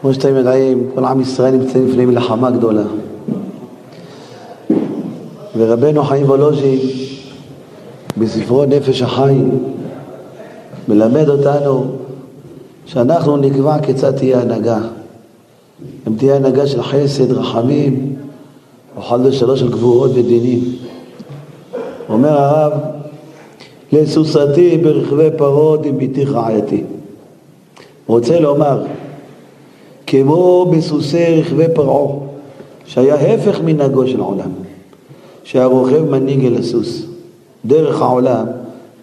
כמו שאתם יודעים, כל עם ישראל נמצאים לפני מלחמה גדולה. ורבנו חיים וולוז'ין, בספרו נפש החיים, מלמד אותנו שאנחנו נקבע כיצד תהיה הנהגה. אם תהיה הנהגה של חסד, רחמים, אוכל שלוש של גבורות ודינים. אומר הרב, לסוסתי ברכבי פרות עם ביתי חעייתי. רוצה לומר, כמו בסוסי רכבי פרעו, שהיה הפך מנהגו של העולם, שהרוכב מנהיג אל הסוס. דרך העולם,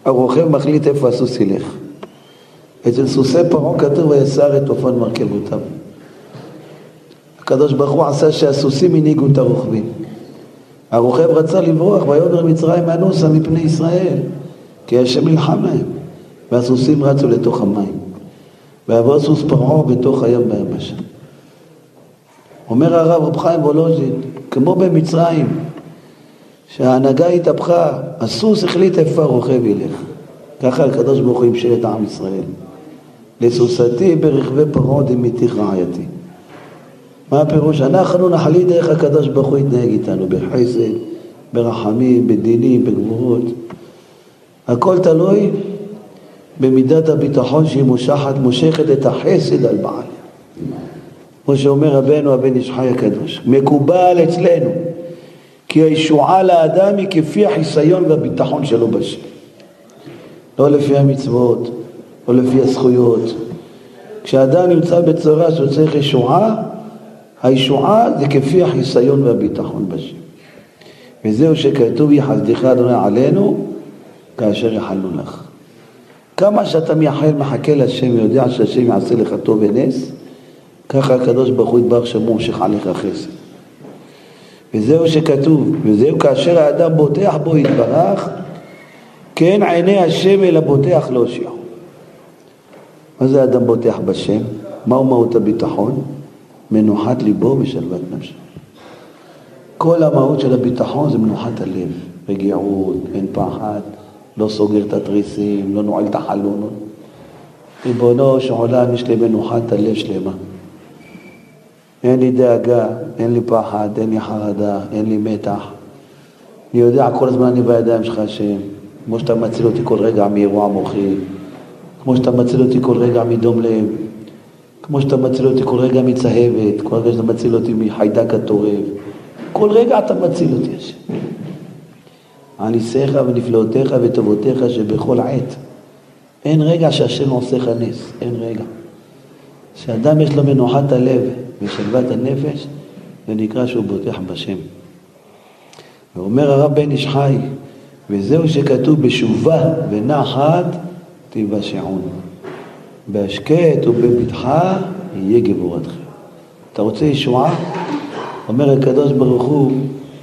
הרוכב מחליט איפה הסוס ילך. אצל סוסי פרעו כתוב, ויסר את אופן מרכבותם. הקדוש ברוך הוא עשה שהסוסים הנהיגו את הרוכבים. הרוכב רצה לברוח, ויאמר מצרים אנוסה מפני ישראל, כי השם ילחם להם. והסוסים רצו לתוך המים. ועבר סוס פרעה בתוך הים ביבשה. אומר הרב רב חיים וולוז'ין, כמו במצרים, שההנהגה התהפכה, הסוס החליט איפה הרוכב ילך. ככה הקדוש ברוך הוא ימשל את עם ישראל. לסוסתי ברכבי פרעה דמיתי רעייתי. מה הפירוש? אנחנו נחליט איך הקדוש ברוך הוא יתנהג איתנו, בחסד, ברחמים, בדינים, בגבורות. הכל תלוי במידת הביטחון שהיא מושכת את החסד על בעל. כמו שאומר רבנו הבן איש חי הקדוש, מקובל אצלנו כי הישועה לאדם היא כפי החיסיון והביטחון שלו בשם, לא לפי המצוות, לא לפי הזכויות. כשאדם נמצא בצרה שהוא צריך ישועה, הישועה זה כפי החיסיון והביטחון בשם, וזהו שכתוב יחסדך אדוני עלינו כאשר יחלנו לך. כמה שאתה מייחל מחכה להשם, יודע שהשם יעשה לך טוב ונס, ככה הקדוש ברוך הוא יתברך שמו מושך עליך חסד. וזהו שכתוב, וזהו כאשר האדם בוטח בו יתברך, כן עיני השם אל הבוטח לא הושיעו. מה זה האדם בוטח בשם? מהו מהות הביטחון? מנוחת ליבו ושלוות נפשו. כל המהות של הביטחון זה מנוחת הלב, רגיעות, אין פחד, לא סוגר את התריסים, לא נועל את החלונות. ריבונו שעולם יש לי מנוחת הלב שלמה. אין לי דאגה, אין לי פחד, אין לי חרדה, אין לי מתח. אני יודע כל הזמן אני בידיים שלך השם, כמו שאתה מציל אותי כל רגע מאירוע מוחי, כמו שאתה מציל אותי כל רגע מדום לב, כמו שאתה מציל אותי כל רגע מצהבת, כל רגע שאתה מציל אותי מחיידק הטורף. כל רגע אתה מציל אותי השם. הניסיך ונפלאותיך וטובותיך שבכל עת. אין רגע שהשם עושה נס, אין רגע. שאדם יש לו מנוחת הלב ושלוות הנפש, ונקרא שהוא בוטח בשם. ואומר הרב בן איש חי, וזהו שכתוב בשובה ונחת תיוושעון. בהשקט ובבטחה יהיה גבורתכם. אתה רוצה ישועה? אומר הקדוש ברוך הוא,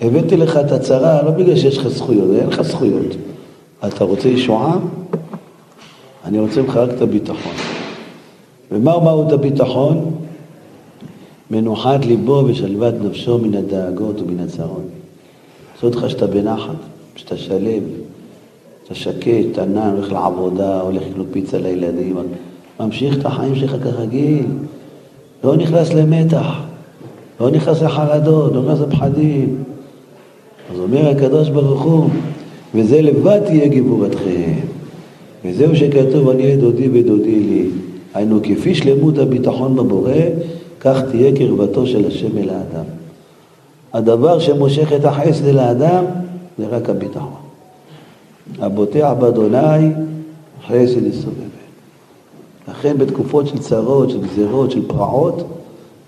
הבאתי לך את הצרה, לא בגלל שיש לך זכויות, אין לך זכויות. אתה רוצה ישועה? אני רוצה לך רק את הביטחון. ומה מהות הביטחון? מנוחת ליבו ושלוות נפשו מן הדאגות ומן הצרות. עושה אותך שאתה בנחת, שאתה שלב, שאתה שקט, אתה נע, הולך לעבודה, הולך לקנות פיצה לילדים, ממשיך את החיים שלך כרגיל, לא נכנס למתח, לא נכנס לחרדות, לא נכנס לפחדים. אז אומר הקדוש ברוך הוא, וזה לבד תהיה גבורתכם. וזהו שכתוב, אני אהיה דודי ודודי לי. היינו כפי שלמות הביטחון בבורא, כך תהיה קרבתו של השם אל האדם. הדבר שמושך את החסד אל האדם, זה רק הביטחון. הבוטח באדוני, חסד יסובב. לכן בתקופות של צרות, של גזירות, של פרעות,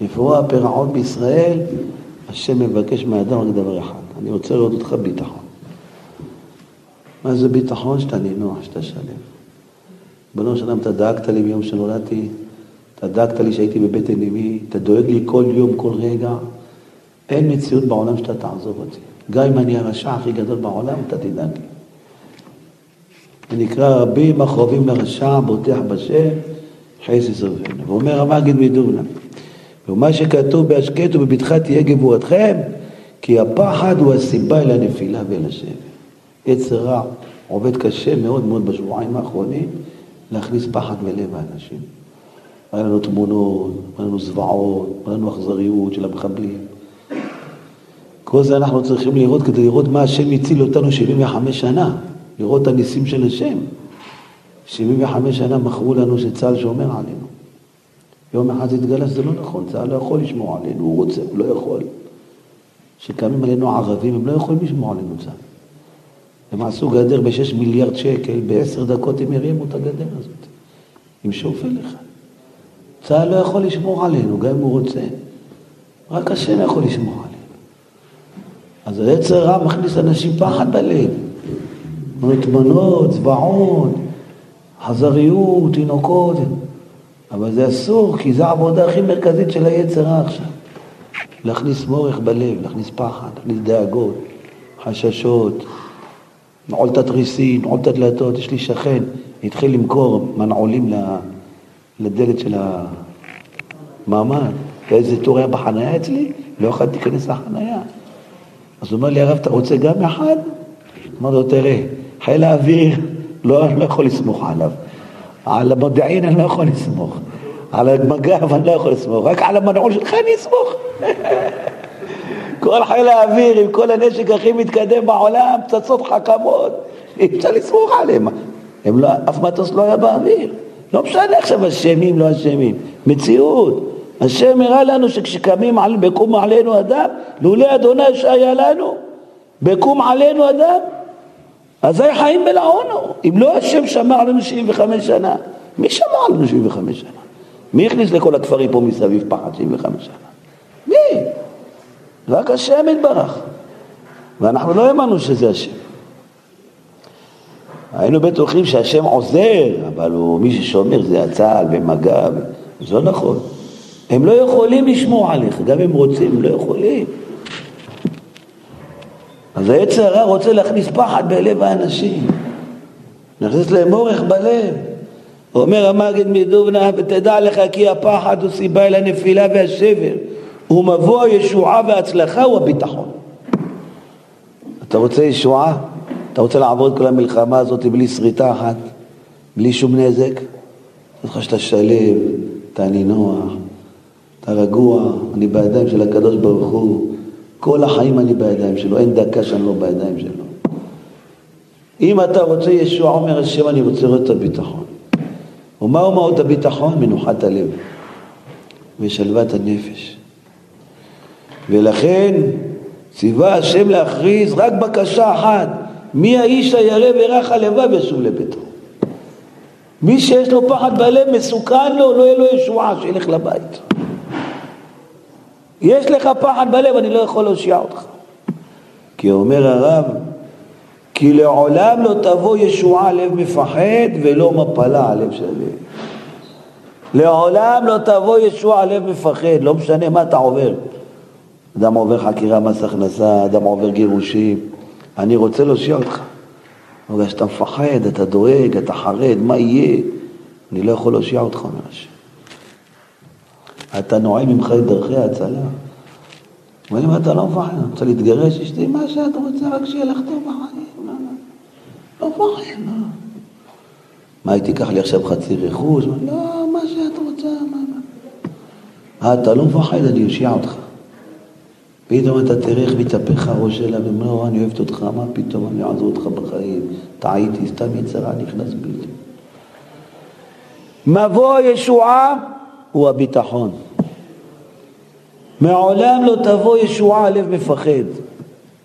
לפרוע פרעות בישראל, השם מבקש מהאדם רק דבר אחד. אני רוצה לראות אותך ביטחון. מה זה ביטחון? שאתה נינוח, שאתה שלם. בנו שלם, אתה דאגת לי מיום שנולדתי, אתה דאגת לי שהייתי בבטן אמי, אתה דואג לי כל יום, כל רגע. אין מציאות בעולם שאתה תעזוב אותי. גם אם אני הרשע הכי גדול בעולם, אתה תדאג לי. ונקרא רבים החרובים לרשע, בוטח בשם, חסד סובבנו. ואומר המגיד מדובלא, ומה שכתוב בהשקט ובבטחה תהיה גבורתכם, כי הפחד הוא הסיבה אל הנפילה ואל השבר. יצר רע עובד קשה מאוד מאוד בשבועיים האחרונים, להכניס פחד בלב האנשים. היה לנו תמונות, היה לנו זוועות, היה לנו אכזריות של המחבלים. כל זה אנחנו צריכים לראות כדי לראות מה השם הציל אותנו 75 שנה, לראות את הניסים של השם. 75 שנה מכרו לנו שצהל שומר עלינו. יום אחד התגלה שזה לא נכון, צהל לא יכול לשמור עלינו, הוא רוצה, הוא לא יכול. שקמים עלינו ערבים, הם לא יכולים לשמור עלינו צהל. הם עשו גדר ב$6 מיליארד, ב10 דקות הם הרימו את הגדר הזאת. עם שופל לך. צהל לא יכול לשמור עלינו, גם אם הוא רוצה. רק השם יכול לשמור עלינו. אז היצר הרע מכניס אנשים פחד בלב. רתמנות, צבעות, חזריות, תינוקות. אבל זה אסור, כי זו העבודה הכי מרכזית של היצר הרע עכשיו. להכניס מורך בלב, להכניס פחד, להכניס דאגות, חששות, נעול את התריסים, נעול את הדלתות. יש לי שכן, התחיל למכור מנעולים לדלת של המעמד. ואיזה תור היה בחנייה אצלי, לא יכולת להיכנס לחנייה. אז הוא אומר לי, הרב, אתה רוצה גם אחד? אמר לו, תראה, חיל האוויר, לא יכול לסמוך עליו. על המודיעין אני לא יכול לסמוך. על המגב אני לא יכול לסמוך. רק על המנעול שלך אני אסמוך. כל חיל האוויר, עם כל הנשק הכי מתקדם בעולם, פצצות חכמות, אי אפשר לסמוך עליהם. אף מטוס לא היה באוויר. לא משנה עכשיו אשמים, לא אשמים. מציאות. השם הראה לנו שכשקמים בקום עלינו אדם, לולא אדוני שהיה לנו, בקום עלינו אדם, אזי חיים בלעונו. אם לא השם שמר עלינו 75 שנה, מי שמר עלינו 75 שנה? מי הכניס לכל הכפרים פה מסביב פחד 75 שנה? מי? רק השם התברך. ואנחנו לא האמנו שזה השם. היינו בטוחים שהשם עוזר, אבל מי ששומר זה הצהל במגע, זה לא נכון. הם לא יכולים לשמוע עליך, גם אם רוצים, הם לא יכולים. אז היצר הרע רוצה להכניס פחד בלב האנשים, להכניס להם מורך בלב. הוא אומר, המגיד מדובנה, ותדע לך כי הפחד הוא סיבה אל הנפילה והשבר, הוא מבוא הישועה וההצלחה והביטחון. אתה רוצה ישועה? אתה רוצה לעבור את כל המלחמה הזאת בלי שריטה אחת, בלי שום נזק? אתה צריך שאתה שלב, אתה נינוח, אתה רגוע, אני בידיים של הקדוש ברוך הוא, כל החיים אני בידיים שלו, אין דקה שאני לא בידיים שלו. אם אתה רוצה ישוע, אומר השם, אני רוצה לראות את הביטחון. ומהו מהות הביטחון? מנוחת הלב ושלוות הנפש. ולכן ציווה השם להכריז רק בקשה אחת, מי האיש הירא ורך הלבב ישוב לביתו. מי שיש לו פחד בלב מסוכן לו, לא יהיה לו ישועה, שילך לבית. יש לך פחד בלב, אני לא יכול להושיע אותך. כי אומר הרב, כי לעולם לא תבוא ישועה לב מפחד ולא מפלה הלב של הלב. לעולם לא תבוא ישועה לב מפחד, לא משנה מה אתה עובר. אדם עובר חקירה מס הכנסה, אדם עובר גירושים. אני רוצה להושיע אותך. אבל כשאתה מפחד, אתה דואג, אתה חרד, מה יהיה? אני לא יכול להושיע אותך, אומר השם. אתה נועל ממך את דרכי ההצלה. אבל אם אתה לא מפחד, אני רוצה להתגרש, אשתי, מה שאת רוצה, רק שיהיה לך טוב בחיים. לא מפחד, לא. מה, היא תיקח לי עכשיו חצי רכוש? לא, מה שאת רוצה, מה? אתה לא מפחד, אני אושיע אותך. פתאום אתה תראה איך מתהפך הראש שלה, ואומר, אני אוהבת אותך, מה פתאום אני אעזור אותך בחיים? טעיתי, סתם יצרה, נכנס בלתי. מבוא ישועה, הוא הביטחון. מעולם לא תבוא ישועה, הלב מפחד.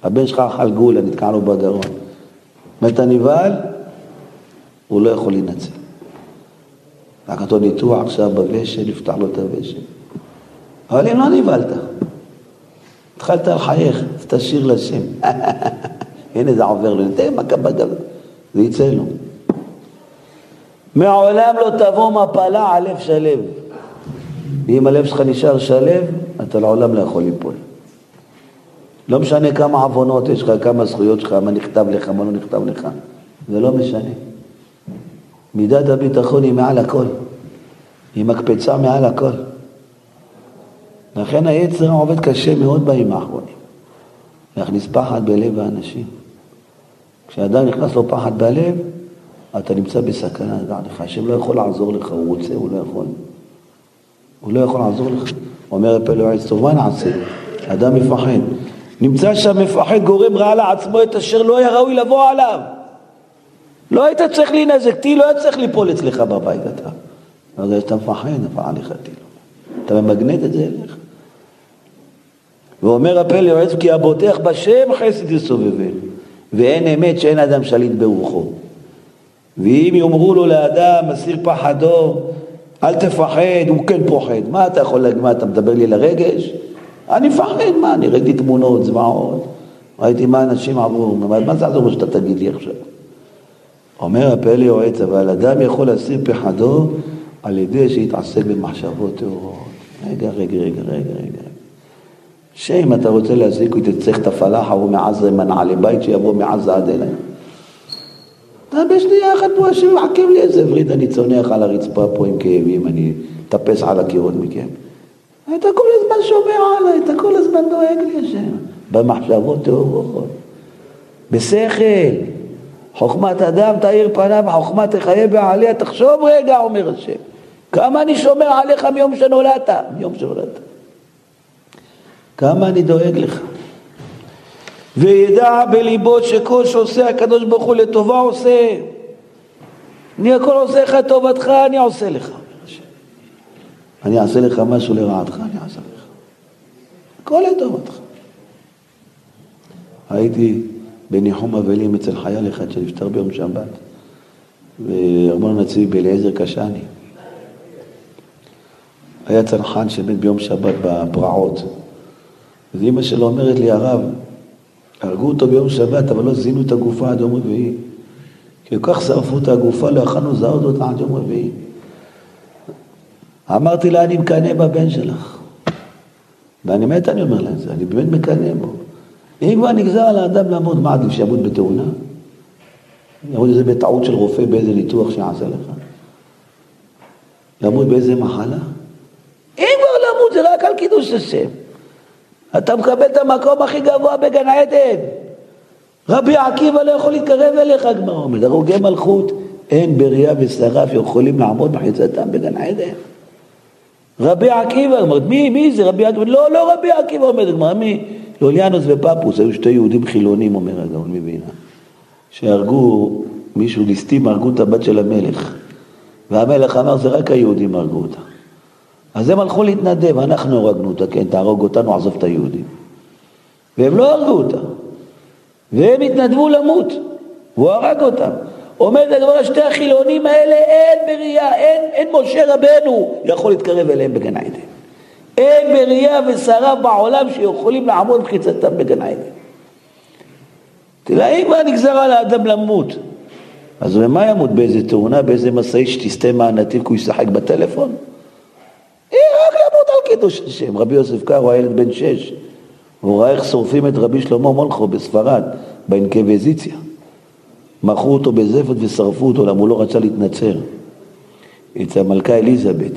הבן שלך אכל גולה, נתקע לו בגרון. מת הניבל, הוא לא יכול לנצל. לקחתו ניתוח עכשיו בוושל, נפתח לו את הוושל. אבל אם לא ניבלת, התחלת לחייך, אז תשאיר לשם. הנה זה עובר לו, נתן מכה בגרון, זה יצא לו. מעולם לא תבוא מפלה, הלב שלב. ואם הלב שלך נשאר שלב, אתה לעולם לא יכול ליפול. לא משנה כמה עוונות יש לך, כמה זכויות שלך, מה נכתב לך, מה לא נכתב לך. זה לא משנה. מידת הביטחון היא מעל הכל. היא מקפצה מעל הכל. לכן היצר עובד קשה מאוד בימים האחרונים. להכניס פחד בלב האנשים. כשאדם נכנס לו פחד בלב, אתה נמצא בסכנה, דע לך. השם לא יכול לעזור לך, הוא רוצה, הוא לא יכול. הוא לא יכול לעזור לך. אומר הפלא יעצוב, מה נעשה? אדם מפחד. נמצא שהמפחד גורם רע לעצמו את אשר לא היה ראוי לבוא עליו. לא היית צריך להינזק, תהי לא היה צריך ליפול אצלך בבית אתה. אז אתה מפחד, נפע עליך תהי לא. אתה ממגנט את זה אליך. ואומר הפלא יעצוב, כי הבוטח בשם חסד יסובבנו. ואין אמת שאין אדם שליט ברוחו. ואם יאמרו לו לאדם, מסיר פחדו, אל תפחד, הוא כן פוחד. מה אתה יכול להגיד? מה אתה מדבר לי לרגש? אני מפחד, מה? אני ראיתי תמונות, זוועות. ראיתי מה אנשים עברו. מה זה עזור שאתה תגיד לי עכשיו? אומר הפלא יועץ, אבל אדם יכול להסיר פחדו על ידי שיתעסק במחשבות טהורות. רגע. שאם אתה רוצה להזיק, הוא תצריך את הפלח, הוא מעזה מנע לבית שיבוא מעזה עד אליי. יש לי יחד פה השם מחכים לי איזה וריד, אני צונח על הרצפה פה עם כאבים, אני טפס על הקירות מכם. אתה כל הזמן שומע עליי, אתה כל הזמן דואג לי השם. במחשבות טהורות. בשכל. חוכמת אדם תאיר פניו, חוכמת תחיה בעליה, תחשוב רגע, אומר השם. כמה אני שומע עליך מיום שנולדת? כמה אני דואג לך. וידע בליבו שכל שעושה הקדוש ברוך הוא לטובה עושה. אני הכל עושה לך טובתך, אני עושה לך. אני אעשה לך משהו לרעתך, אני אעשה לך. הכל לטובתך. הייתי בניחום אבלים אצל חייל אחד שנפטר ביום שבת. ואמר נציב אליעזר קשני. היה צנחן שמת ביום שבת בפרעות. אז אמא שלו אומרת לי, הרב, הרגו אותו ביום שבת, אבל לא זינו את הגופה עד יום רביעי. כי כך שרפו את הגופה, לא יכלנו זהות אותה עד יום רביעי. אמרתי לה, אני מקנה בבן שלך. ואני מת, אני אומר לה את זה, אני באמת מקנה בו. אם כבר נגזר על האדם לעמוד, מה עדיף שיעמוד בתאונה? לעמוד איזה בטעות של רופא, באיזה ניתוח שיעשה לך. לעמוד באיזה מחלה. אם כבר לעמוד, זה רק על קידוש השם. אתה מקבל את המקום הכי גבוה בגן העדן. רבי עקיבא לא יכול להתקרב אליך, גמר עומד. הרוגי מלכות, אין בריאה ושרף יכולים לעמוד מחיצתם בגן העדן. רבי עקיבא, גמר, מי זה רבי עקיבא? לא רבי עקיבא עומד, גמר, מי? לוליאנוס ופפוס, היו שתי יהודים חילונים, אומר הגאון מבינה. שהרגו, מישהו ליסטים, הרגו את הבת של המלך. והמלך אמר, זה רק היהודים הרגו אותה. אז הם הלכו להתנדב, אנחנו הרגנו אותה, כן, תהרוג אותנו, עזוב את היהודים. והם לא הרגו אותה. והם התנדבו למות. והוא הרג אותם. עומד לגמרי, שתי החילונים האלה, אין בריאה, אין משה רבנו, יכול להתקרב אליהם בגן עדן. אין בריאה ושרה בעולם שיכולים לעמוד בחיצתם בגן עדן. תראה, אם כבר נגזר על האדם למות, אז מה ימות? באיזה תאונה, באיזה מסעית שתסתם מהנתיב, כי הוא ישחק בטלפון? היא רק למות על קידוש השם. רבי יוסף קארו, הילד בן 6, הוא ראה איך שורפים את רבי שלמה מולכו בספרד, באינקוויזיציה. מכרו אותו בזפת ושרפו אותו, למה הוא לא רצה להתנצר. אצל המלכה אליזבת.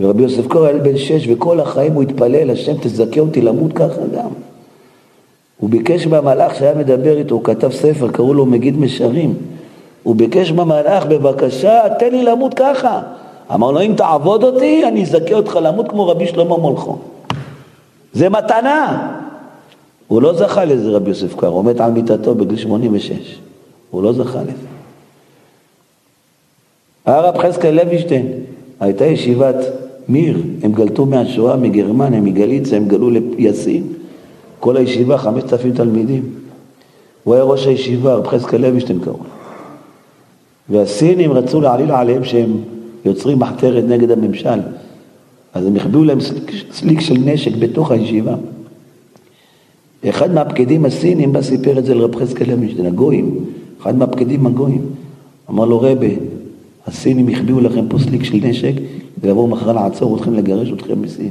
ורבי יוסף קארו, הילד בן 6, וכל החיים הוא התפלל, השם תזכה אותי למות ככה גם. הוא ביקש מהמלאך שהיה מדבר איתו, הוא כתב ספר, קראו לו מגיד משרים. הוא ביקש מהמלאך, בבקשה, תן לי למות ככה. אמר לו, אם תעבוד אותי, אני אזכה אותך למות כמו רבי שלמה מולכו. זה מתנה. הוא לא זכה לזה, רבי יוסף קארו. הוא מת על מיטתו בגיל 86. הוא לא זכה לזה. הרב חזקאל לוינשטיין, הייתה ישיבת מיר. הם גלתו מהשואה, מגרמניה, מגליציה, הם גלו ליסין. כל הישיבה, 5,000 תלמידים. הוא היה ראש הישיבה, הרב חזקאל לוינשטיין קראו. והסינים רצו להעליל עליהם שהם יוצרים מחתרת נגד הממשל. אז הם יחביאו להם סליק של נשק בתוך הישיבה. אחד מהפקדים הסינים בא סיפר את זה לרב חזקאל לוינשטיין, הגויים. אחד מהפקדים הגויים. אמר לו, רבי, הסינים יחביאו לכם פה סליק של נשק, ויבואו מחר לעצור אתכם, לגרש אתכם מסין.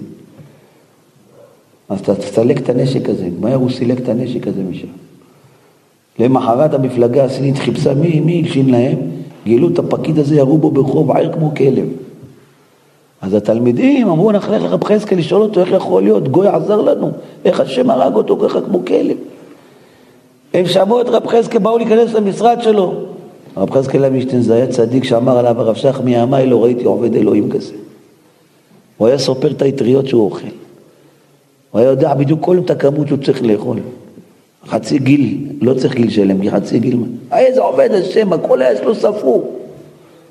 אז תסלק את הנשק הזה. מהר הוא סילק את הנשק הזה משם. למחרת המפלגה הסינית חיפשה מי ילשין להם, גילו את הפקיד הזה, ירו בו ברחוב עיר כמו כלב. אז התלמידים אמרו, אנחנו נלך לרב חזקאל לשאול אותו, איך יכול להיות? גוי עזר לנו. איך השם הרג אותו ככה כמו כלב? הם שמעו את רב חזקאל, באו להיכנס למשרד שלו. רב חזקאל לוינשטיין, זה היה צדיק שאמר עליו הרב שך, מימיי לא ראיתי עובד אלוהים כזה. הוא היה סופר את היטריות שהוא אוכל. הוא היה יודע בדיוק כל את הכמות שהוא צריך לאכול. חצי גיל, לא צריך גיל שלם, כי חצי גיל. איזה עובד השם, הכל היה שלו ספור.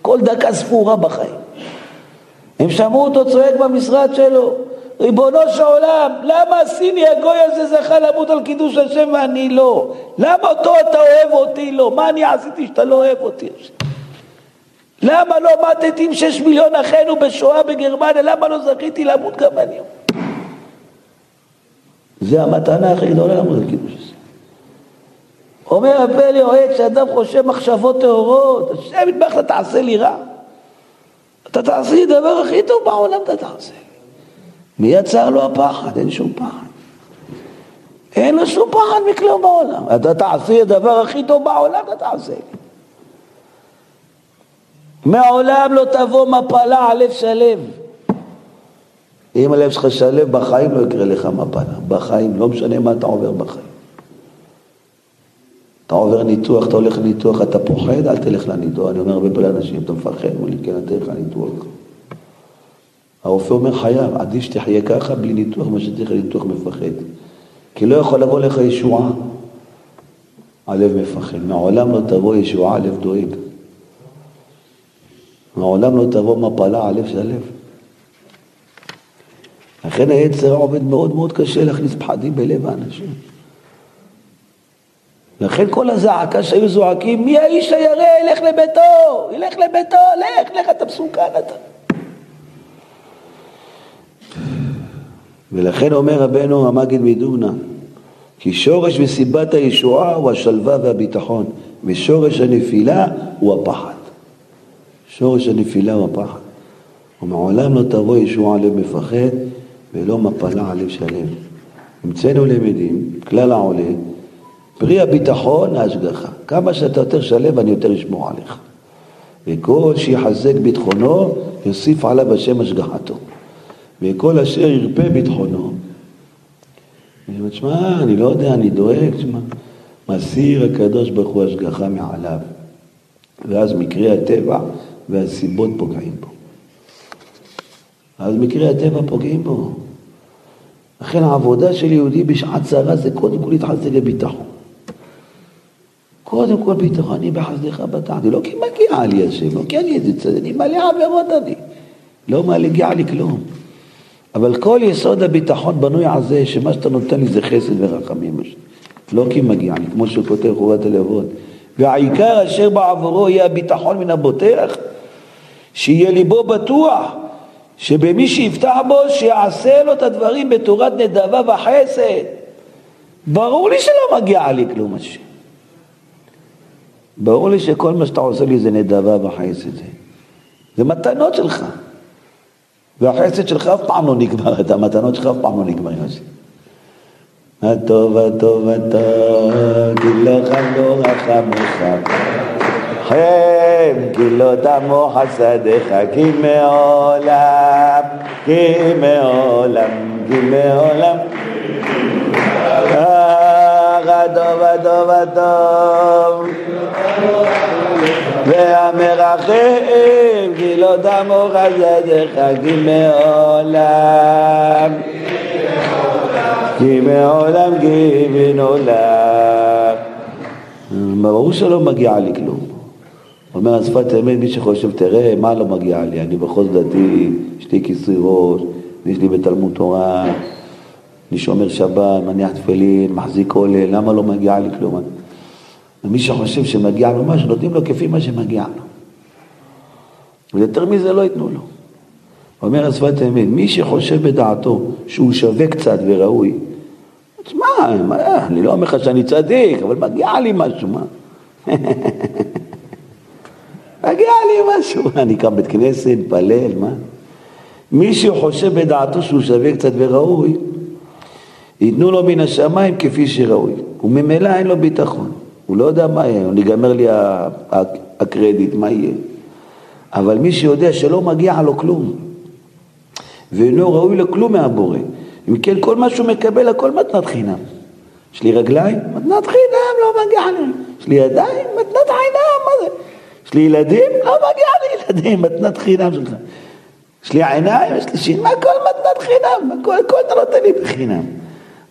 כל דקה ספורה בחיים. הם שמעו אותו צועק במשרד שלו, ריבונו של עולם, למה הסיני הגוי הזה זכה למות על קידוש השם ואני לא? למה אותו אתה אוהב אותי לא? מה אני עשיתי שאתה לא אוהב אותי? למה לא מתתי עם 6 מיליון אחינו בשואה בגרמניה? למה לא זכיתי למות גם אני? זה המתנה הכי גדולה למות על קידוש השם. אומר הפלא אוהד שאדם חושב מחשבות טהורות, השם יתברך אתה תעשה לי רע. אתה תעשה לי דבר הכי טוב בעולם אתה תעשה. מיד צר לו הפחד, אין שום פחד. אין לו שום פחד מכלום בעולם. אתה תעשה הדבר הכי טוב בעולם, אתה תעשה. מעולם לא תבוא מפלה על לב שלב. אם הלב שלך שלב, בחיים לא יקרה לך מפלה. בחיים, לא משנה מה אתה עובר בחיים. אתה עובר ניתוח, אתה הולך לניתוח, אתה פוחד, אל תלך לניתוח. אני אומר הרבה פעמים לאנשים, אתה מפחד, אבל כן, אתה הולך לניתוח. הרופא אומר חייב, עדיף שתחיה ככה בלי ניתוח, מה שתחיה ניתוח מפחד. כי לא יכול לבוא לך ישועה, הלב מפחד. מעולם לא תבוא ישועה, הלב דואג. מעולם לא תבוא מפלה, הלב של הלב. לכן היצר עובד מאוד מאוד קשה להכניס פחדים בלב האנשים. לכן כל הזעקה שהיו זועקים, מי האיש הירא, ילך לביתו, לך, אתה מסוכן אתה. ולכן אומר רבנו המגיד מדומנה, כי שורש וסיבת הישועה הוא השלווה והביטחון, ושורש הנפילה הוא הפחד. שורש הנפילה הוא הפחד. ומעולם לא תבוא ישועה לב מפחד, ולא מפלה לב שלם. המצאנו למדים, כלל העולה, פרי הביטחון ההשגחה. כמה שאתה יותר שלם, אני יותר אשמור עליך. וכל שיחזק ביטחונו, יוסיף עליו השם השגחתו. וכל אשר ירפה ביטחונו. ושמע, אני לא יודע, אני דואג, מסיר הקדוש ברוך הוא השגחה מעליו. ואז מקרי הטבע והסיבות פוגעים בו. אז מקרי הטבע פוגעים בו. לכן העבודה של יהודי בשעת צרה זה קודם כל להתחזק לביטחון. קודם כל ביטחון, אני בחסדך בטחתי. לא כי מגיע לי השם, לא כי אני איזה צד, אני מלא עבירות אני. לא מגיע לי כלום. אבל כל יסוד הביטחון בנוי על זה, שמה שאתה נותן לי זה חסד ורחמים. לא כי מגיע לי, כמו שהוא כותב חובת הלבבות. והעיקר אשר בעבורו יהיה הביטחון מן הבוטח, שיהיה ליבו בטוח, שבמי שיפתח בו, שיעשה לו את הדברים בתורת נדבה וחסד. ברור לי שלא מגיע לי כלום משהו. ברור לי שכל מה שאתה עושה לי זה נדבה וחסד. זה מתנות שלך. והחסד שלך אף פעם לא נגמר, את המתנות שלך אף פעם לא נגמר, יוסי. הטוב, הטוב, הטוב, גילך לא רחמך, חם גילו תמו חסדך, כי מעולם, הטוב, הטוב, הטוב, והמרחם גילו דמו חסדך כי מעולם גיבינו לך. ברור שלא מגיע לי כלום. אומר השפת אמת, מי שחושב תראה מה לא מגיע לי, אני בכל דתי, יש לי כיסוי ראש, יש לי בתלמוד תורה, אני שומר שבת, מניח תפילין, מחזיק עולה, למה לא מגיע לי כלום? מי שחושב שמגיע לו משהו, נותנים לו כפי מה שמגיע לו. ויותר מזה לא יתנו לו. אומר השפת האמת, מי שחושב בדעתו שהוא שווה קצת וראוי, מה, אני לא אומר לך שאני צדיק, אבל מגיע לי משהו, מה? מגיע לי משהו, אני קם בית כנסת, פלל, מה? מי שחושב בדעתו שהוא שווה קצת וראוי, ייתנו לו מן השמיים כפי שראוי. וממילא אין לו ביטחון. הוא לא יודע מה יהיה, נגמר לי הקרדיט, מה יהיה. אבל מי שיודע שלא מגיע לו כלום, ואינו ראוי לכלום מהבורא, אם כן כל מה שהוא מקבל, הכל מתנת חינם. יש לי רגליים? מתנת חינם, לא מגיע לי. יש לי ידיים? מתנת חינם, מה זה? יש לי ילדים? לא מגיע לי ילדים, מתנת חינם שלך. יש לי עיניים, יש לי שין, מה כל מתנת חינם? הכל אתה נותן לי בחינם.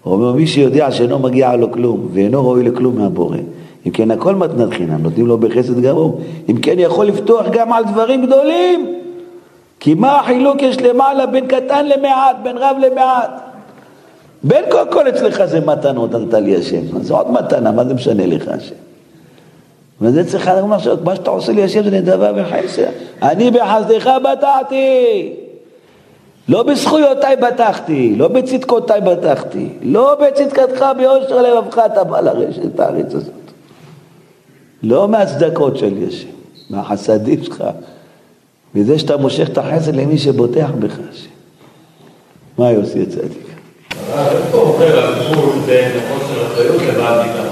הוא אומר, מי שיודע שאינו מגיע לו כלום, ואינו ראוי לכלום מהבורא, אם כן הכל מתנת חינם, נותנים לו בחסד גמור, אם כן יכול לפתוח גם על דברים גדולים, כי מה החילוק יש למעלה בין קטן למעט, בין רב למעט? בין כל אצלך זה מתנות, נתן לי השם, זה עוד מתנה, מה זה משנה לך השם? וזה צריך לומר שמה שאתה עושה לי השם זה נדבה וחסד, אני בחסדך בטחתי, לא בזכויותיי בטחתי, לא בצדקותיי בטחתי, לא בצדקתך ביושר לבבך אתה בא לרשת הארץ הזאת, לא מהצדקות שלי השם, מהחסדים שלך, מזה שאתה מושך את החסד למי שבוטח בך השם. מה יוסי הצדיק? אבל פה עובר הגבול בין חוסר אחריות לבעל ביטחון.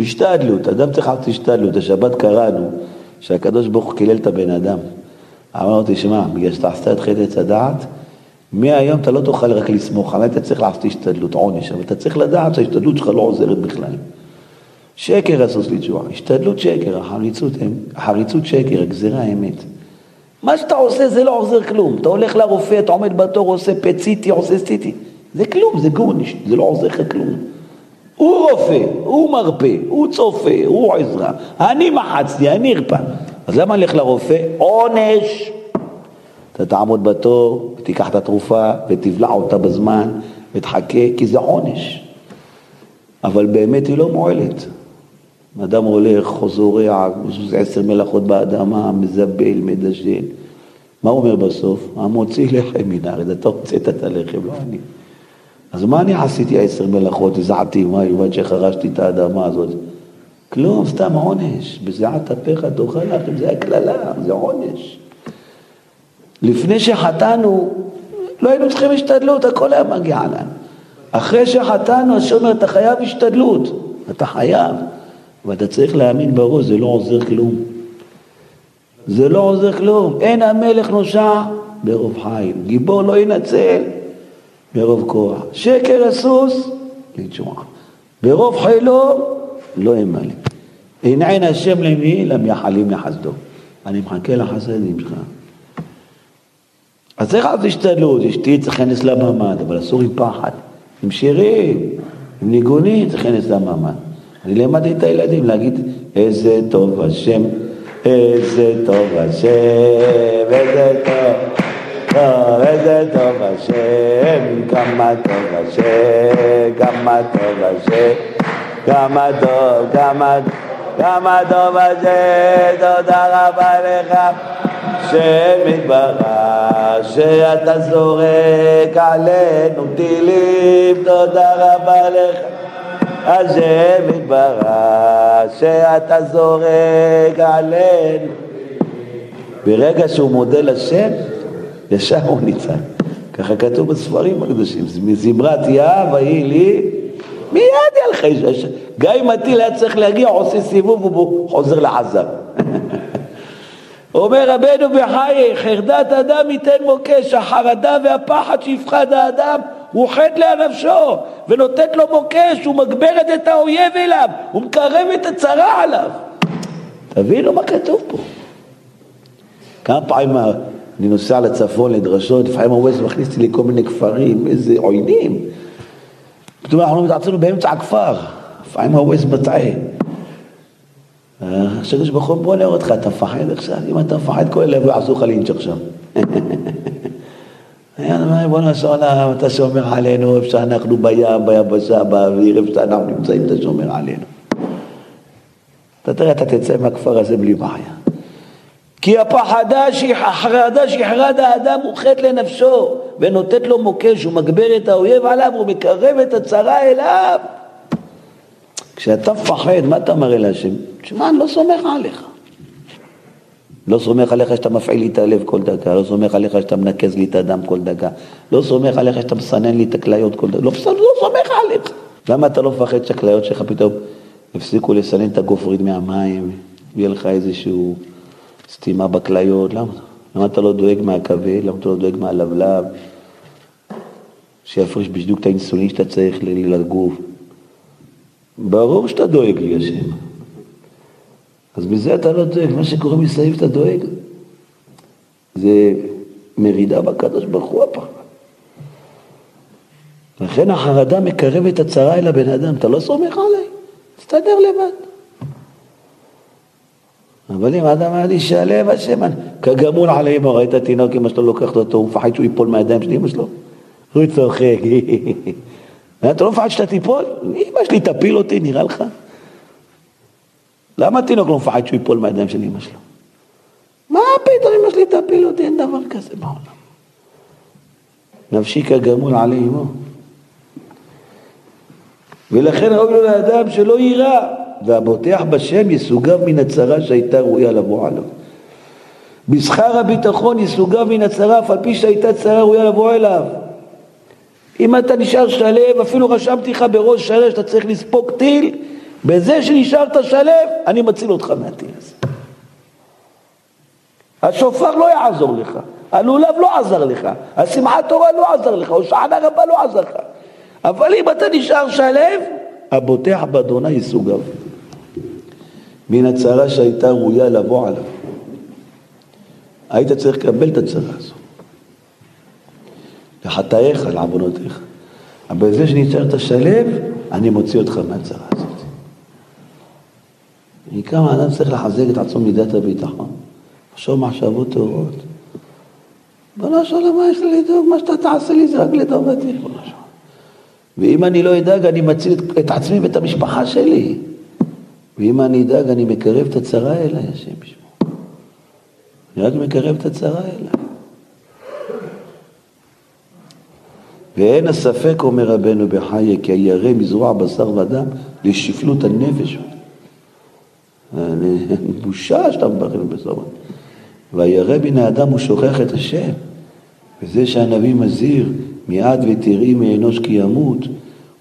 השתדלות, אדם צריך לעשות השתדלות. השבת קראנו שהקדוש ברוך הוא קילל את הבן אדם. אמרנו, תשמע, בגלל שאתה עשתה את חטא עץ הדעת, מהיום אתה לא תוכל רק לסמוך, אבל אתה צריך לעשות השתדלות, עונש, אבל אתה צריך לדעת שההשתדלות שלך לא עוזרת בכלל. שקר הסוס לתשועה, השתדלות שקר, החריצות שקר, הגזירה האמת. מה שאתה עושה זה לא עוזר כלום. אתה הולך לרופא, אתה עומד בתור, עושה פציטי, עושה סטיטי. זה כלום, זה גורניש, זה לא עוזר לך כלום. הוא רופא, הוא מרפא, הוא צופה, הוא עזרה. אני מחצתי, אני הרפא. אז למה הולך לרופא? עונש. אתה תעמוד בתור, תיקח את התרופה, ותבלע אותה בזמן, ותחכה, כי זה עונש. אבל באמת היא לא מועלת. אדם הולך, חוזוריה, 10 מלאכות באדמה, מזבל, מדשן. מה הוא אומר בסוף? המוציא לחם מן הארץ, אתה הוצאת את הלחם, לא אני. אז מה אני עשיתי 10 מלאכות, הזעתי מים, ועד שחרשתי את האדמה הזאת? כלום, סתם עונש. בזיעת הפך תאכל לחם, זה הכללה, זה עונש. לפני שחטאנו, לא היינו צריכים השתדלות, הכל היה מגיע לנו. אחרי שחטאנו, אז שאומר, אתה חייב השתדלות, אתה חייב. ואתה צריך להאמין בראש, זה לא עוזר כלום. זה לא עוזר כלום. אין המלך נושע ברוב חיל. גיבור לא ינצל ברוב כוח. שקר הסוס, לתשועה. ברוב חילו, לא ימלא. אין עין השם למי, למייחלים לחסדו. אני מחכה לחסדים שלך. אז צריך לעשות השתדלות. אשתי צריך להכנס לממד, אבל אסור עם פחד. עם שירים, עם ניגונים, צריך להכנס לממד. אני למדתי את הילדים להגיד, איזה טוב השם, איזה טוב השם, איזה טוב, טוב, איזה טוב השם, כמה טוב השם, כמה טוב השם, כמה טוב, כמה, כמה טוב השם, תודה רבה לך, שמתברך, שאתה זורק עלינו טילים, תודה רבה לך, השם יתברך שאתה זורק עלינו. ברגע שהוא מודה לשם, ישר הוא ניצן. ככה כתוב בספרים הקדושים, מזמרת יהב היה לי, מיד ילך איש. גיא מטיל היה צריך להגיע, עושה סיבוב ובוא חוזר לעזב. אומר רבנו בחי, חרדת אדם ייתן מוקש, החרדה והפחד שיפחד האדם, הוא חד לנפשו, ונותנת לו מוקש, הוא מגברת את האויב אליו, הוא מקרב את הצרה עליו. תבינו מה כתוב פה. כמה פעמים אני נוסע לצפון לדרשות, לפעמים הווייז מכניסתי לי כל מיני כפרים, איזה עוינים. פתאום אנחנו מתעצרנו באמצע הכפר, לפעמים הווייז מטעה. שגש בחור, בוא נראה אותך, אתה מפחד עכשיו, אם אתה מפחד כל אלה, ועשו לך לינצ'ך שם. בואו נשאונה, אתה שומר עלינו, איפה שאנחנו בים, ביבשה, באוויר, איפה שאנחנו נמצאים, אתה שומר עלינו. אתה תראה, אתה תצא מהכפר הזה בלי בעיה. כי הפחדה שחרד האדם הוא חטא לנפשו, ונותת לו מוקש, הוא מגבר את האויב עליו, הוא מקרב את הצרה אליו. כשאתה מפחד, מה אתה מראה להשם? תשמע, אני לא סומך עליך. לא סומך עליך שאתה מפעיל לי את הלב כל דקה, לא סומך עליך שאתה מנקז לי את הדם כל דקה, לא סומך עליך שאתה מסנן לי את הכליות כל דקה, לא סומך עליך. למה אתה לא מפחד שהכליות שלך פתאום הפסיקו לסנן את הגופרית מהמים, יהיה לך איזשהו סתימה בכליות, למה אתה לא דואג מהכבד, למה אתה לא דואג מהלבלב, שיפריש בשדוק את האינסולין שאתה צריך לגוף. ברור שאתה דואג לי השם. אז בזה אתה לא דואג, מה שקורה מסביב אתה דואג. זה מרידה בקדוש ברוך הוא הפחד. לכן החרדה מקרבת הצרה אל הבן אדם, אתה לא סומך עליי, תסתדר לבד. אבל אם האדם היה לי שלב השמן, כגמול עלי אמא, ראית התינוק, אמא שלו לוקחת אותו, הוא מפחד שהוא ייפול מהידיים של אמא שלו. הוא צוחק. אתה לא מפחד שאתה תיפול? אמא שלי תפיל אותי, נראה לך? למה התינוק לא מפחד שהוא ייפול מהידיים של אמא שלו? מה פתאום אמא שלי תפיל אותי? אין דבר כזה בעולם. נפשי כגמול עלי אמא. ולכן ראוי לו לאדם שלא יירא, והבוטח בשם יסוגב מן הצרה שהייתה ראויה לבוא עליו. בשכר הביטחון יסוגב מן הצרה, אף על פי שהייתה צרה ראויה לבוא אליו. אם אתה נשאר שלב, אפילו רשמתי לך בראש שלב שאתה צריך לספוק טיל, בזה שנשארת שלב, אני מציל אותך מהטיל הזה. השופר לא יעזור לך, הלולב לא עזר לך, השמחת תורה לא עזר לך, או שענה רבה לא עזר לך. אבל אם אתה נשאר שלב, הבוטח באדוני יסוגב מן הצרה שהייתה ראויה לבוא עליו. היית צריך לקבל את הצרה הזו. לחטאיך, לעוונותיך. אבל בזה שנשארת שלב, אני מוציא אותך מהצרה הזאת. מכמה אדם צריך לחזק את עצמו מידת הביטחון. חשוב מחשבות טהורות. בוא נשאלה, מה יש לי לדאוג? מה שאתה תעשה לי זה רק לדאובתי. בוא נשאלה. ואם אני לא אדאג, אני מציל את עצמי ואת המשפחה שלי. ואם אני אדאג, אני מקרב את הצרה אליי, השם בשמו. אני רק מקרב את הצרה אליי. ואין הספק, אומר רבנו בחיה, כי הירא מזרוע בשר ודם לשפלות הנפש. בושה שאתה מבחין בשר. והירא מן האדם הוא שוכח את השם. וזה שהנביא מזהיר, מיד ותראי מאנוש כי ימות,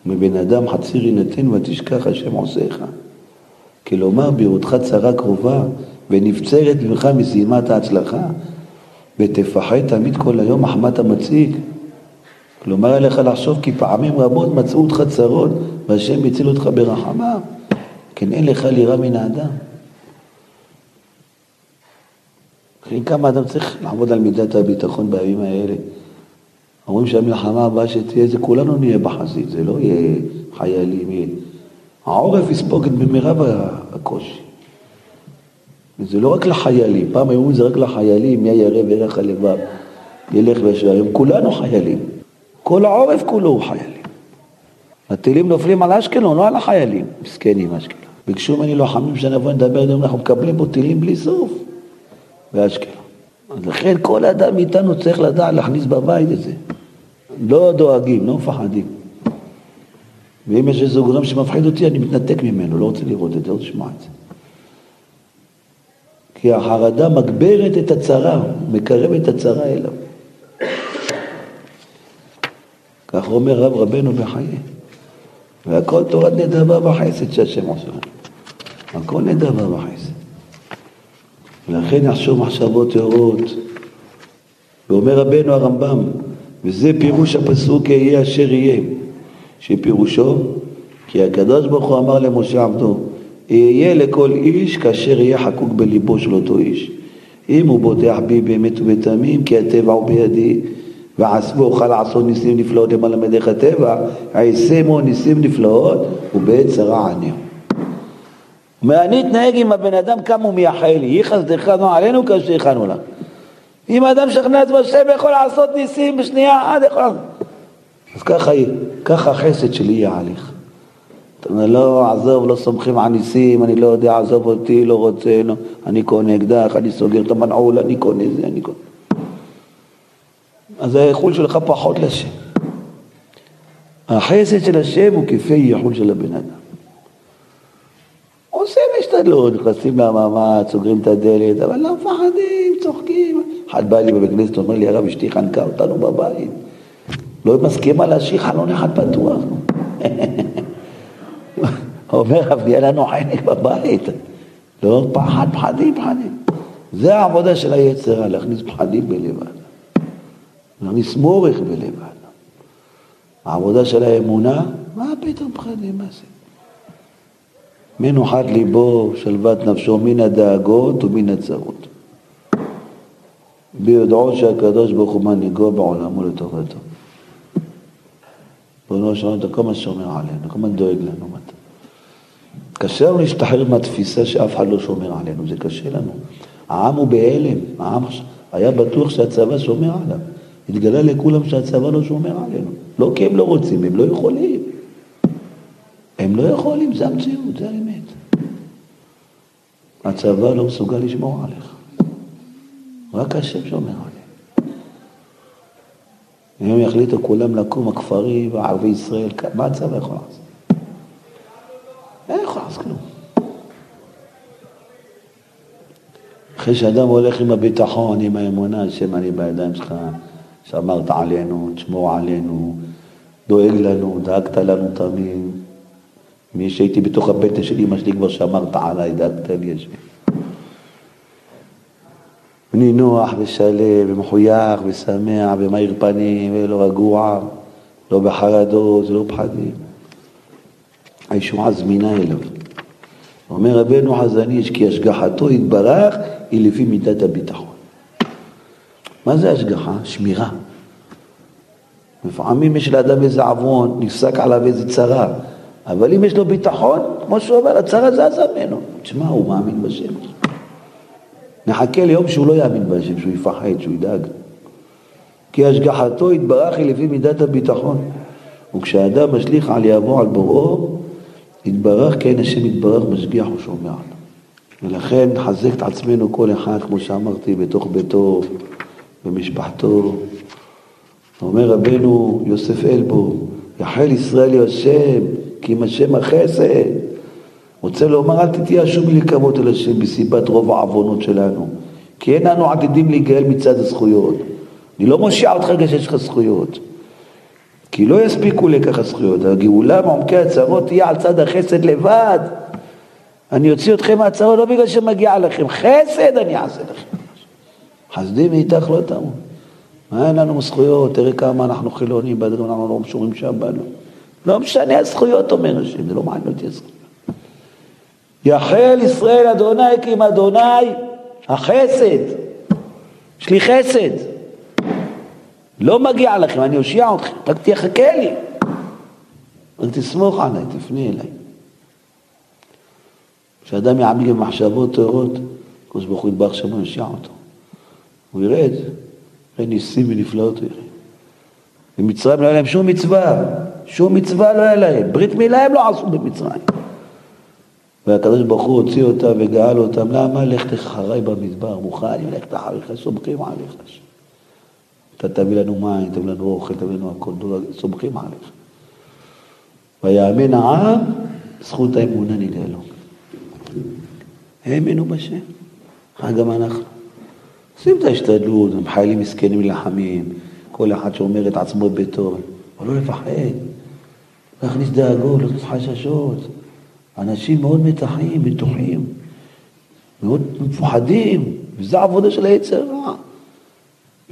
ומבן אדם חציר יינתן ותשכח השם עושך. כלומר, בראותך צרה קרובה, ונפצרת ממך משימת ההצלחה, ותפחד תמיד כל היום מחמת המציג. כלומר, עליך לחשוב כי פעמים רבות מצאו אותך צרות, והשם יציל אותך ברחמה. כן, אין לך לירא מן האדם. לכן כמה אדם צריך לעמוד על מידת הביטחון בימים האלה. אומרים שהמלחמה הבאה שתהיה, זה כולנו נהיה בחזית, זה לא יהיה חיילים. העורף יספוג את במרב הקושי. זה לא רק לחיילים, פעם היום זה רק לחיילים, מי ירא וילך הלבב, ילך והשערים, כולנו חיילים. כל העורף כולו הוא חיילים. הטילים נופלים על אשקלון, לא על החיילים, מסכנים אשקלון. ביקשו ממני לוחמים שנבוא נדבר, אנחנו מקבלים בו טילים בלי סוף, באשקלון. לכן כל אדם איתנו צריך לדעת להכניס בבית את זה. לא דואגים, לא מפחדים. ואם יש איזה גורם שמפחיד אותי, אני מתנתק ממנו, לא רוצה לראות את זה, לא תשמע את זה. כי החרדה מגברת את הצרה, מקרבת את הצרה אליו. כך אומר רבנו בחיי. והכל תורת נדבה וחסד שהשם עושה. הכל נדבה וחסד. ולכן יחשוב מחשבות טהורות. ואומר רבנו הרמב"ם, וזה פירוש הפסוק יהיה אשר יהיה, שפירושו כי הקדוש ברוך הוא אמר למשה עבדו, יהיה לכל איש כאשר יהיה חקוק בליבו של אותו איש, אם הוא בוטח בי באמת ובתמים, כי הטבע הוא בידי, ועשמו אוכל לעשות ניסים נפלאות למעלה מדרך הטבע, עשמו ניסים נפלאות ובעת צרה עניה. ואני אתנהג עם הבן אדם כמה הוא מייחל לי, יחסדך לא עלינו כאשר הכנו לה. אם האדם שכנע את השם יכול לעשות ניסים בשנייה, עד יכול. אז ככה החסד שלי יהיה עליך. אני לא עזוב, לא סומכים על ניסים, אני לא יודע, עזוב אותי, לא רוצה, לא. אני קונה אקדח, אני סוגר את המנעול, אני קונה זה, אני קונה. אז האיחול שלך פחות לשם. החסד של השם הוא כפי ייחול של הבן אדם. עושים השתדלות, נכנסים למאמץ, סוגרים את הדלת, אבל לא מפחדים, צוחקים. אחד בא לי בבקנסת, אומר לי, הרב אשתי חנקה אותנו בבית. לא מסכימה להשאיר חלון אחד פתוח. אומר, אבל יהיה לנו חנק בבית. לא, פחדים. זה העבודה של היצרה, להכניס פחדים בלבד. להכניס מורך בלבד. העבודה של האמונה, מה פתאום פחדים, מה זה? מנוחת ליבו, שלוות נפשו, מן הדאגות ומן הצרות. ביודעו שהקדוש ברוך הוא מנהיגו בעולמו לתוכלתו. בנו שלנו, אתה כל מה שומר עלינו, כל מה דואג לנו. קשה לנו להשתחרר מהתפיסה שאף אחד לא שומר עלינו, זה קשה לנו. העם הוא בהלם, העם היה בטוח שהצבא שומר עליו. התגלה לכולם שהצבא לא שומר עלינו. לא כי הם לא רוצים, הם לא יכולים. הם לא יכולים, זה המציאות, זה האמת. הצבא לא מסוגל לשמור עליך. רק השם שומר עליך. אם יחליטו כולם לקום, הכפרים, הערבי ישראל, מה הצבא יכול לעשות? אין יכול לעשות כלום. אחרי שאדם הולך עם הביטחון, עם האמונה, השם אני בידיים שלך, שאמרת עלינו, תשמור עלינו, דואג לנו, דאגת לנו תמיד. מי שהייתי בתוך הבטן של אמא שלי כבר שאמרת עליי, דאגת לי השם. ונינוח ושלם ומחוייך ושמח ומאיר פנים ולא רגוע, לא בחרדות, לא פחדים. הישועה זמינה אליו. אומר רבנו חזון איש כי השגחתו התברך היא לפי מידת הביטחון. מה זה השגחה? שמירה. לפעמים יש לאדם איזה עוון, נפסק עליו איזה צרה, אבל אם יש לו ביטחון, כמו שהוא אומר, הצרה זזה ממנו. תשמע, הוא מאמין בשם. נחכה ליום שהוא לא יאמין בשם, שהוא יפחד, שהוא ידאג. כי השגחתו התברך היא לפי מידת הביטחון. וכשאדם משליך על יבוא על בוראו, התברך כן השם התברך משגיח ושומע עליו. ולכן חזק את עצמנו כל אחד, כמו שאמרתי, בתוך ביתו, במשפחתו. אומר רבנו יוסף אלבו, יחל ישראל יושם, כי עם השם החסד. רוצה לומר, אל תתייאשו מלקוות אל השם בסיבת רוב העוונות שלנו. כי אין אנו עתידים להיגאל מצד הזכויות. אני לא מושיע אותך רגע שיש לך זכויות. כי לא יספיקו לכך הזכויות. הגאולה מעומקי הצרות תהיה על צד החסד לבד. אני אוציא אתכם מהצרות לא בגלל שמגיע לכם. חסד אני אעשה לכם. חסדים איתך לא תמות. מה אין לנו זכויות? תראה כמה אנחנו חילונים, בדרום אנחנו לא משורים שם בנו. לא משנה הזכויות אומר השם, זה לא מעניין אותי הזכויות. יחל ישראל אדוני כי עם אדוני החסד. יש לי חסד. לא מגיע לכם, אני אושיע אתכם, רק תחכה לי. רק תסמוך עליי, תפנה אליי. כשאדם יעמיק במחשבות טהורות, הקדוש ברוך הוא יתברך שמו יושיע אותו. הוא יראה את זה. יראה ניסים ונפלאות הוא יראה. במצרים לא היה להם שום מצווה. שום מצווה לא היה להם. ברית מילה הם לא עשו במצרים. והקדוש ברוך הוא הוציא אותם וגאל אותם. למה? לך תחרי במדבר, מוכן, לך תחריך, סומכים עליך. אתה תביא לנו מים, תביא לנו אוכל, תביא לנו הכל, סומכים עליך. ויאמן העם, זכות האמונה נגלה לו. האמינו בשם. אחר גם אנחנו. עושים את ההשתדלות, הם חיילים מסכנים לחמים, כל אחד שאומר את עצמו ביתו, אבל לא לפחד. להכניס דאגות, להכניס חששות. אנשים מאוד מתחים, מתוחים, מאוד מפוחדים, וזו העבודה של היצר רע.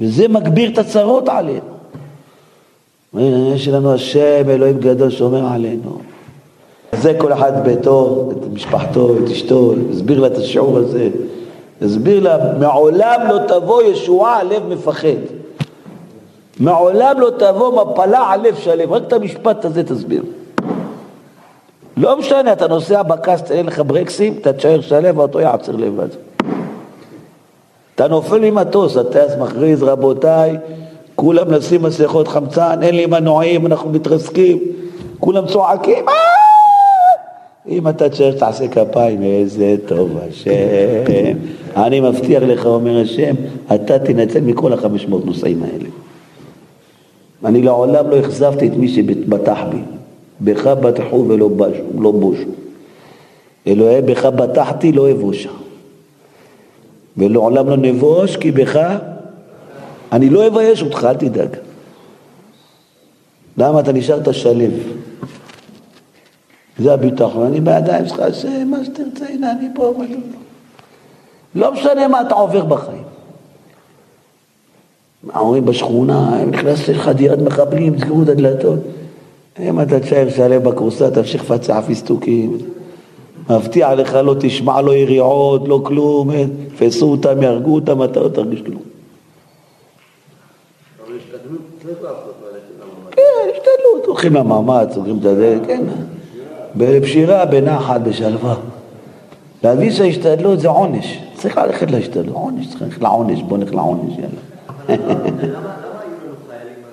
וזה מגביר את הצרות עלינו. יש לנו השם, אלוהים גדול שומר עלינו. זה כל אחד ביתו, את משפחתו, את אשתו, הסביר לה את השיעור הזה. הסביר לה, מעולם לא תבוא ישועה על לב מפחד. מעולם לא תבוא מפלה על לב שלם, רק את המשפט הזה תסביר. לא משנה, אתה נוסע בקסט, אין לך ברקסים, אתה תשאר שלב, ואותו יעצר לבד. אתה נופל ממטוס, הטייס מכריז, רבותיי, כולם נשים מסכות חמצן, אין לי מנועים, אנחנו מתרסקים, כולם צועקים, אם אתה תשאר, תעשה כפיים, איזה טוב השם. אני מבטיח לך, אומר השם, אתה תנצל מכל 500 נוסעים האלה. אני לעולם לא אכזבתי את מי שבטח בי. בך בטחו ולא בושו. אלוהי בך בטחתי לא אבושה. ולעולם לא נבוש כי בך אני לא אבייש אותך, אל תדאג. למה אתה נשארת שלב? זה הביטחון, אני בידיים שלך, עשה מה שתרצה, הנה אני פה, אבל לא משנה מה אתה עובר בחיים. ההורים בשכונה, הם נכנסים לחדירת מחבלים, סגרו את הדלתות. אם אתה תשאר שלב בקורסה, תמשיך פצע פיסטוקים. מבטיח לך, לא תשמע, לא יריעות, לא כלום. תפסו אותם, ירגו אותם, אתה לא תרגיש כלום. כן, השתדלות, הולכים למאמץ, הולכים את הדלת, כן. בפשירה, בנחת, בשלווה. להביא שההשתדלות זה עונש. צריך ללכת להשתדלות, עונש, צריך ללכת לעונש, בוא נלך לעונש, יאללה. אבל למה היו לנו חיילים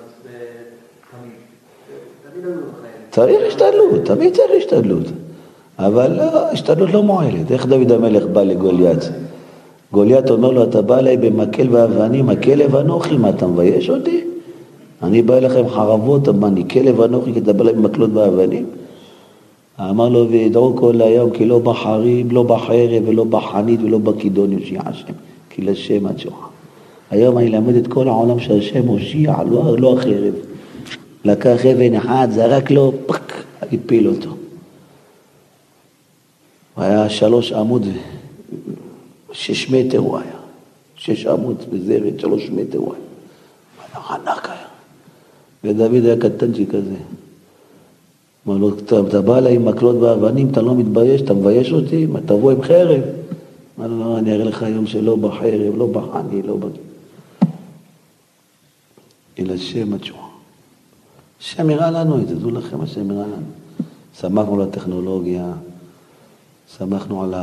תמיד? תמיד היו לנו חיילים. צריך להשתדלות, תמיד צריך להשתדלות. אבל ההשתדלות לא מועלת. איך דוד המלך בא לגוליית? גוליית אומר לו, אתה בא אליי במקל ואבנים, הכלב אנוכי, מה אתה מבייש אותי? אני בא אליכם חרבות, אני כלב אנוכי, כי אתה בא אליי במקלות ואבנים? אמר לו, וידעו כל היום, כי לא בחריב, לא בחרב, ולא בחנית, ולא בכידון יושיע השם, כי לשם עד שוחה. היום אני למד את כל העולם שהשם הושיע, לא החרב. לקח אבן אחד, זרק לו, פק, הפיל אותו. היה 3 עמוד, 6 מטר הוא היה. 6 עמוד בזרת, 3 מטר הוא היה. ענק היה. ודוד היה קטנצ'י כזה. אמר לו, אתה בא אליי עם מקלות ואבנים, אתה לא מתבייש, אתה מבייש אותי, מה תבוא עם חרב? אמר לו, אני אראה לך היום שלא בחרב, לא בחני, לא בחני. אלא שם התשועה. השם יראה לנו את זה, זו לכם, השם יראה לנו. שמחנו על הטכנולוגיה, שמחנו על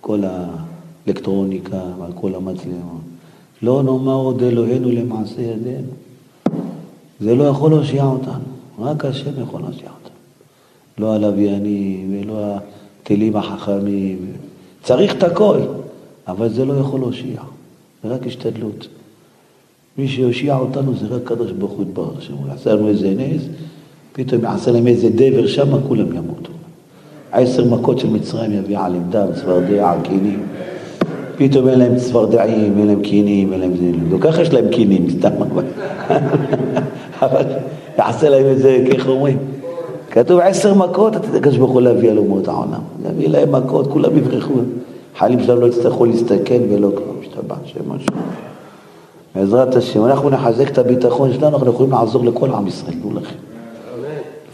כל האלקטרוניקה, על כל המצלמה. לא נאמר עוד אלוהינו למעשה ידינו. זה לא יכול להושיע אותנו. רק השם יכול להושיע אותנו. לא הלוויינים ולא הטילים החכמים. צריך את הכל, אבל זה לא יכול להושיע. זה רק השתדלות. מי שיושיע אותנו זה רק קדוש ברוך הוא יתברך. שהוא יעשה לנו איזה נס, פתאום יעשה להם איזה דבר שם, כולם ימותו. 10 מכות של מצרים יביא עליהם דם, צפרדע, קינים. פתאום אין להם צפרדעים, אין להם קינים, אין להם זה. וכך יש להם קינים, סתם. אבל יעשה להם את זה כך אומרים. כתוב 10 מכות, אתה תקש בכל להביא על אומות העולם. להביא להם מכות, כולם יברחו. חיילים שלנו לא יצטרכו להסתכן ולא כבר משתבח, שם משהו. בעזרת השם, אנחנו נחזק את הביטחון שלנו, אנחנו יכולים לעזור לכל עם ישראל, נו לכם.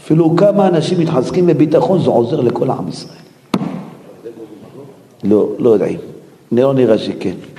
אפילו כמה אנשים מתחזקים בביטחון, זה עוזר לכל עם ישראל. לא יודעים. נראה שכן.